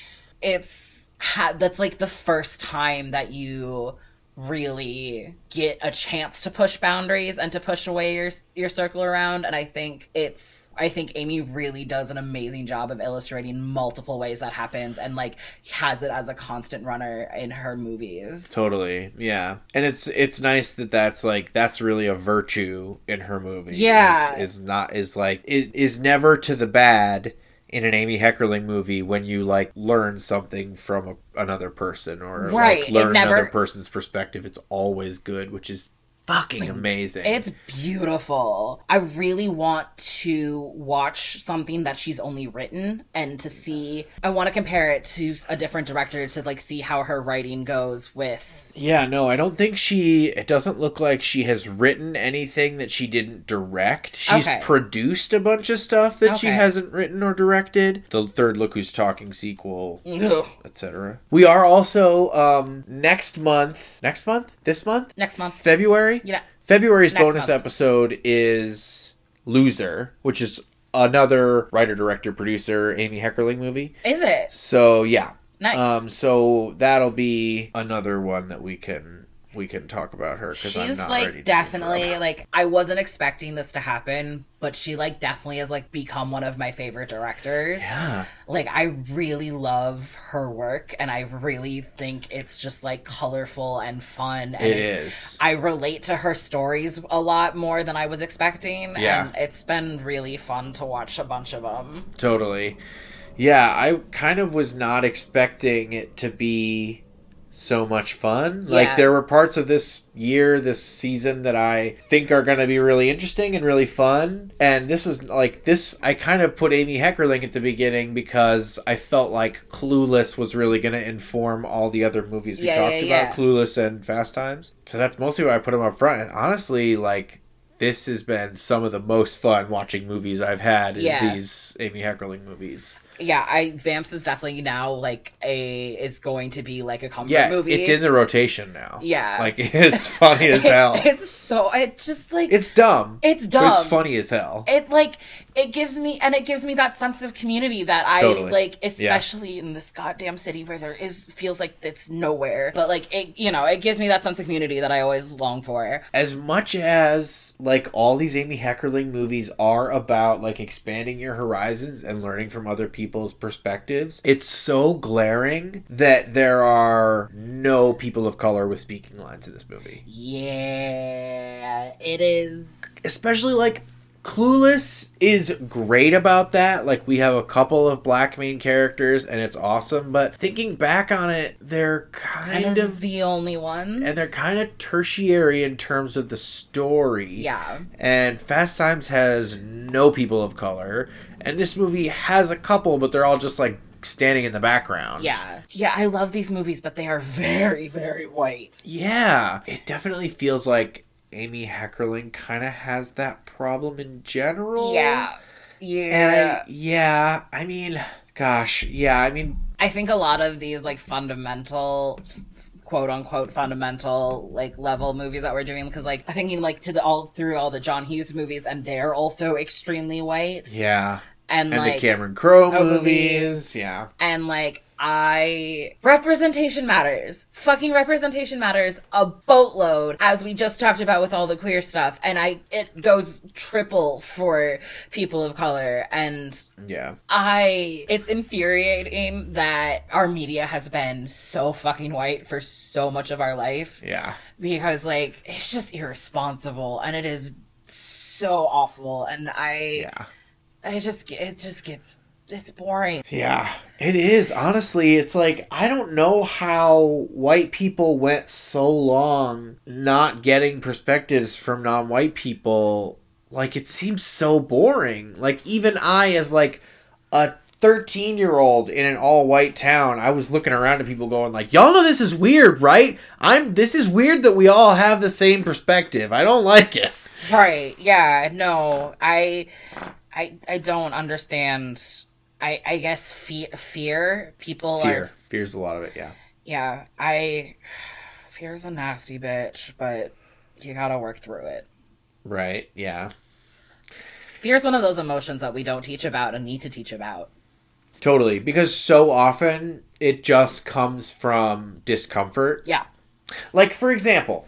it's, ha- that's like the first time that you... really get a chance to push boundaries and to push away your your circle around. And I think it's I think Amy really does an amazing job of illustrating multiple ways that happens and like has it as a constant runner in her movies. Totally. Yeah. And it's it's nice that that's like that's really a virtue in her movie. Yeah. Is, is not is like it is never to the bad in an Amy Heckerling movie when you like learn something from a, another person or right. like, learn never... another person's perspective. It's always good, which is fucking amazing. It's beautiful. I really want to watch something that she's only written and to see, I want to compare it to a different director to like see how her writing goes with. Yeah, no, I don't think she, it doesn't look like she has written anything that she didn't direct. She's okay. produced a bunch of stuff that okay. she hasn't written or directed. The Third Look Who's Talking sequel, et cetera. We are also um, next month, next month, this month, next month, February. Yeah. February's Next bonus month. Episode is Loser, which is another writer, director, producer, Amy Heckerling movie. Is it? So yeah. Nice. Um, so that'll be another one that we can we can talk about her because I'm not like ready to definitely like I wasn't expecting this to happen, but she like definitely has like become one of my favorite directors. Yeah. Like I really love her work and I really think it's just like colorful and fun. And it is. I relate to her stories a lot more than I was expecting. Yeah. And it's been really fun to watch a bunch of them. Totally. Yeah. I kind of was not expecting it to be so much fun. Like yeah. there were parts of this year, this season that I think are going to be really interesting and really fun. And this was like this, I kind of put Amy Heckerling at the beginning because I felt like Clueless was really going to inform all the other movies we yeah, talked yeah, yeah. about, Clueless and Fast Times. So that's mostly why I put them up front. And honestly, like this has been some of the most fun watching movies I've had is yeah. these Amy Heckerling movies. Yeah, I Vamps is definitely now like a it's going to be like a comfort yeah, movie. It's in the rotation now. Yeah. Like it's funny as hell. It, it's so it's just like It's dumb. It's dumb. But it's funny as hell. It like it gives me and it gives me that sense of community that I totally. like especially yeah. in this goddamn city where there is feels like it's nowhere. But like it you know, it gives me that sense of community that I always long for. As much as like all these Amy Heckerling movies are about like expanding your horizons and learning from other people people's perspectives, it's so glaring that there are no people of color with speaking lines in this movie. Yeah, it is. Especially like Clueless is great about that. Like we have a couple of black main characters and it's awesome, but thinking back on it, they're kind, kind of, of the only ones. And they're kind of tertiary in terms of the story. Yeah. And Fast Times has no people of color. And this movie has a couple, but they're all just, like, standing in the background. Yeah. Yeah, I love these movies, but they are very, very white. Yeah. It definitely feels like Amy Heckerling kind of has that problem in general. Yeah. Yeah. And I, yeah. I mean, gosh. Yeah, I mean... I think a lot of these, like, fundamental... quote-unquote fundamental, like, level movies that we're doing, because, like, I'm thinking, like, to the all through all the John Hughes movies, and they're also extremely white. Yeah. And, and like... the Cameron Crowe movies. movies. Yeah. And, like, I... representation matters. Fucking representation matters a boatload, as we just talked about with all the queer stuff, and I... it goes triple for people of color, and... yeah. I... it's infuriating that our media has been so fucking white for so much of our life. Yeah. Because, like, it's just irresponsible, and it is so awful, and I... yeah. I just... it just gets... it's boring. Yeah, it is. Honestly, it's like, I don't know how white people went so long not getting perspectives from non-white people. Like, it seems so boring. Like, even I, as like a thirteen-year-old in an all-white town, I was looking around at people going like, y'all know this is weird, right? I'm, this is weird that we all have the same perspective. I don't like it. Right, yeah, no, I, I, I don't understand... I, I guess fe- fear, people fear. are... Fear. Fear's a lot of it, yeah. Yeah, I... fear's a nasty bitch, but you gotta work through it. Right, yeah. Fear's one of those emotions that we don't teach about and need to teach about. Totally, because so often it just comes from discomfort. Yeah. Like, for example,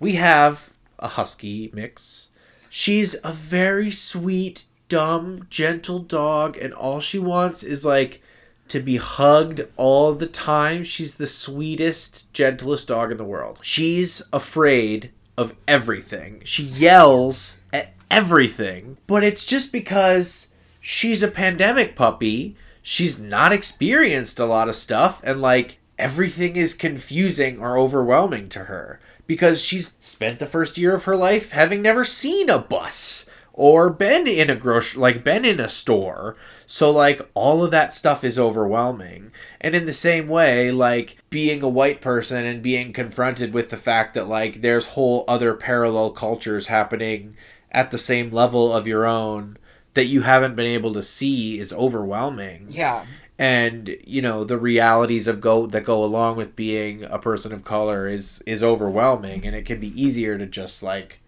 we have a husky mix. She's a very sweet... dumb, gentle dog, and all she wants is, like, to be hugged all the time. She's the sweetest, gentlest dog in the world. She's afraid of everything. She yells at everything, but it's just because she's a pandemic puppy. She's not experienced a lot of stuff, and, like, everything is confusing or overwhelming to her because she's spent the first year of her life having never seen a bus. Or been in a grocery, like been in a store. So like all of that stuff is overwhelming. And in the same way, like being a white person and being confronted with the fact that like there's whole other parallel cultures happening at the same level of your own that you haven't been able to see is overwhelming. Yeah. And, you know, the realities of go that go along with being a person of color is, is overwhelming. And it can be easier to just like,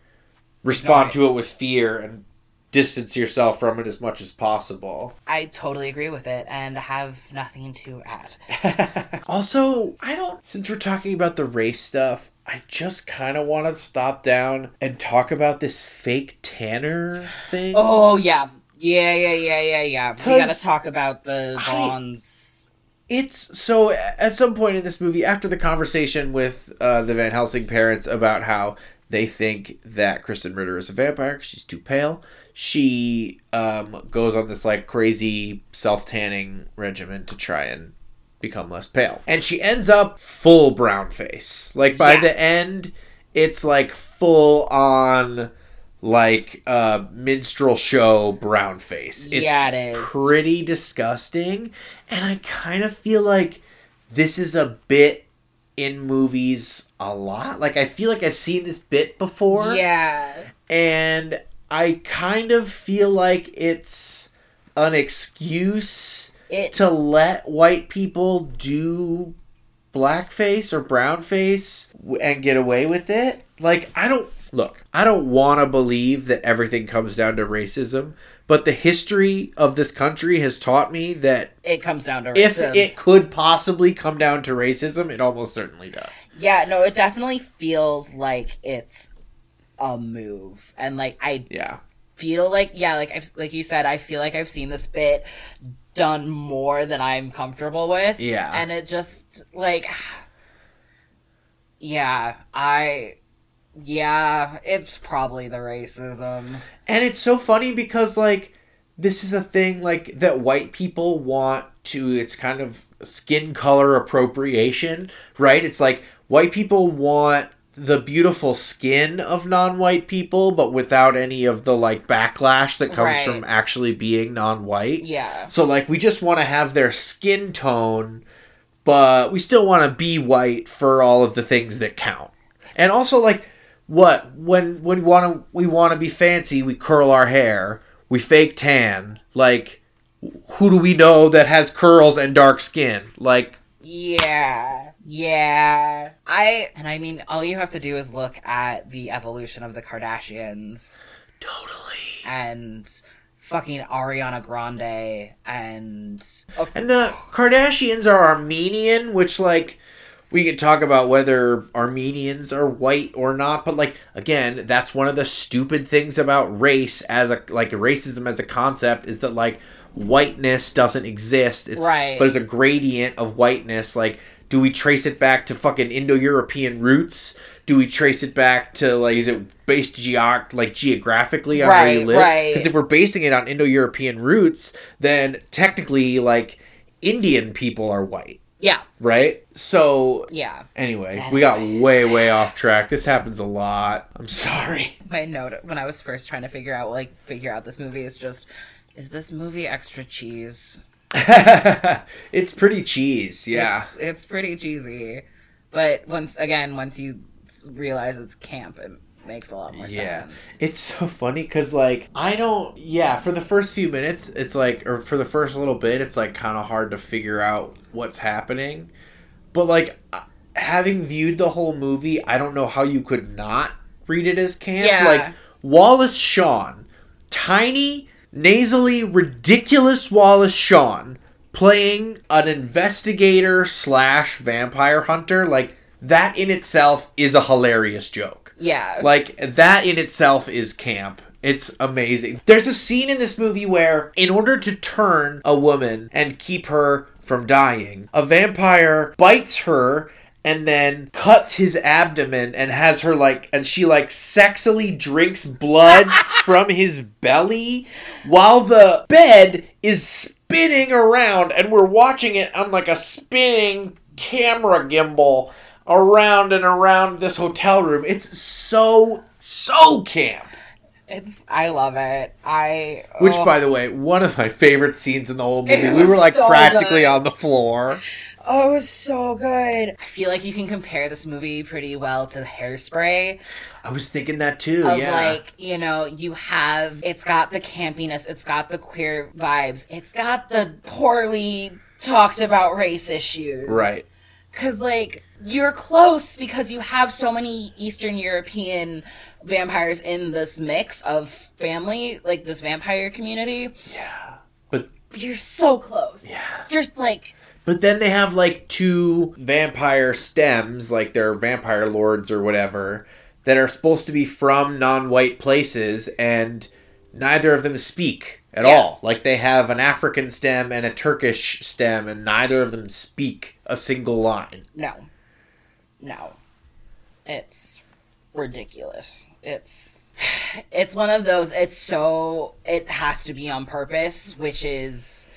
respond to it with fear and distance yourself from it as much as possible. I totally agree with it and have nothing to add. Also, I don't... since we're talking about the race stuff, I just kind of want to stop down and talk about this fake Tanner thing. Oh, yeah. Yeah, yeah, yeah, yeah, yeah. We gotta talk about the bonds. I... It's so at some point in this movie, after the conversation with uh, the Van Helsing parents about how they think that Kristen Ritter is a vampire because she's too pale, she um, goes on this like crazy self-tanning regimen to try and become less pale. And she ends up full brown face. Like by yeah. the end, it's like full on like uh, minstrel show brown face. It's yeah, it is. Pretty disgusting. And I kind of feel like this is a bit in movies a lot. Like, I feel like I've seen this bit before. Yeah. And I kind of feel like it's an excuse it, to let white people do blackface or brownface and get away with it. Like, I don't... Look, I don't want to believe that everything comes down to racism, but the history of this country has taught me that... It comes down to racism. If it could possibly come down to racism, it almost certainly does. Yeah, no, it definitely feels like it's a move. And, like, I yeah. feel like... Yeah, like I've, like you said, I feel like I've seen this bit done more than I'm comfortable with. Yeah. And it just, like... Yeah, I... Yeah, it's probably the racism. And it's so funny because, like, this is a thing, like, that white people want to, it's kind of skin color appropriation, right? It's like, white people want the beautiful skin of non-white people, but without any of the, like, backlash that comes right. from actually being non-white. Yeah. So, like, we just want to have their skin tone, but we still want to be white for all of the things that count. And also, like... What when when we want to we want to be fancy, we curl our hair, we fake tan. Like, who do we know that has curls and dark skin? Like, yeah, yeah. I and I mean, all you have to do is look at the evolution of the Kardashians, totally, and fucking Ariana Grande, and okay. and the Kardashians are Armenian, which like. We could talk about whether Armenians are white or not, but, like, again, that's one of the stupid things about race as a, like, racism as a concept is that, like, whiteness doesn't exist. It's, right. There's a gradient of whiteness. Like, do we trace it back to fucking Indo-European roots? Do we trace it back to, like, is it based geog- like geographically on right, where you live? Right. Because if we're basing it on Indo-European roots, then technically, like, Indian people are white. Yeah. Right? So, yeah. Anyway, anyway, we got way, way off track. This happens a lot. I'm sorry. My note when I was first trying to figure out, like, figure out this movie is just, is this movie extra cheese? It's pretty cheese, yeah. It's, it's pretty cheesy. But once, again, once you realize it's camp, it makes a lot more yeah. sense. It's so funny because, like, I don't, yeah, for the first few minutes, it's like, or for the first little bit, it's, like, kind of hard to figure out what's happening, but like having viewed the whole movie, I don't know how you could not read it as camp. Yeah. Like Wallace Shawn, tiny, nasally, ridiculous Wallace Shawn playing an investigator slash vampire hunter. Like that in itself is a hilarious joke. Yeah. Like that in itself is camp. It's amazing. There's a scene in this movie where in order to turn a woman and keep her from dying, a vampire bites her and then cuts his abdomen and has her like, and she like sexily drinks blood from his belly while the bed is spinning around and we're watching it on like a spinning camera gimbal around and around this hotel room. It's so, so camp. It's, I love it. I, oh. Which, by the way, one of my favorite scenes in the whole movie. We were like so practically good. On the floor. Oh, it was so good. I feel like you can compare this movie pretty well to Hairspray. I was thinking that too, of yeah. like, you know, you have, it's got the campiness, it's got the queer vibes, it's got the poorly talked about race issues. Right. Because, like, you're close because you have so many Eastern European vampires in this mix of family, like, this vampire community. Yeah. But you're so close. Yeah. You're, like... But then they have, like, two vampire stems, like, they're vampire lords or whatever, that are supposed to be from non-white places, and neither of them speak at yeah. all. Like, they have an African stem and a Turkish stem, and neither of them speak a single line. No. No. It's ridiculous. It's it's one of those, it's so, it has to be on purpose, which is,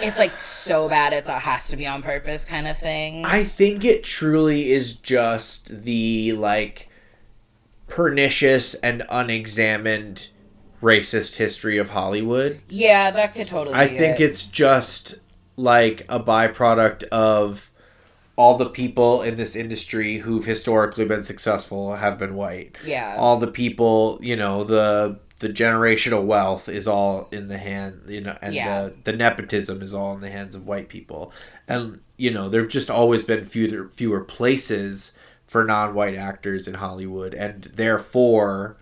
it's like so bad it's a has to be on purpose kind of thing. I think it truly is just the, like, pernicious and unexamined racist history of Hollywood. Yeah, that could totally be I think it. It's just... like a byproduct of all the people in this industry who've historically been successful have been white. Yeah. All the people, you know, the the generational wealth is all in the hand, you know, and yeah. the, the nepotism is all in the hands of white people. And, you know, there've just always been fewer, fewer places for non-white actors in Hollywood, and therefore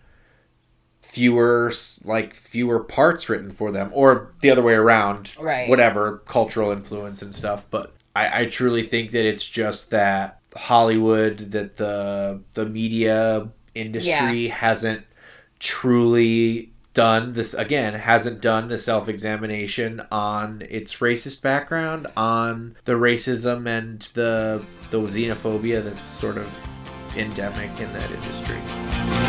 fewer, like fewer parts written for them, or the other way around, right. Whatever cultural influence and stuff. But I, I truly think that it's just that Hollywood, that the, the media industry yeah. hasn't truly done this again hasn't done the self-examination on its racist background, on the racism and the the xenophobia that's sort of endemic in that industry.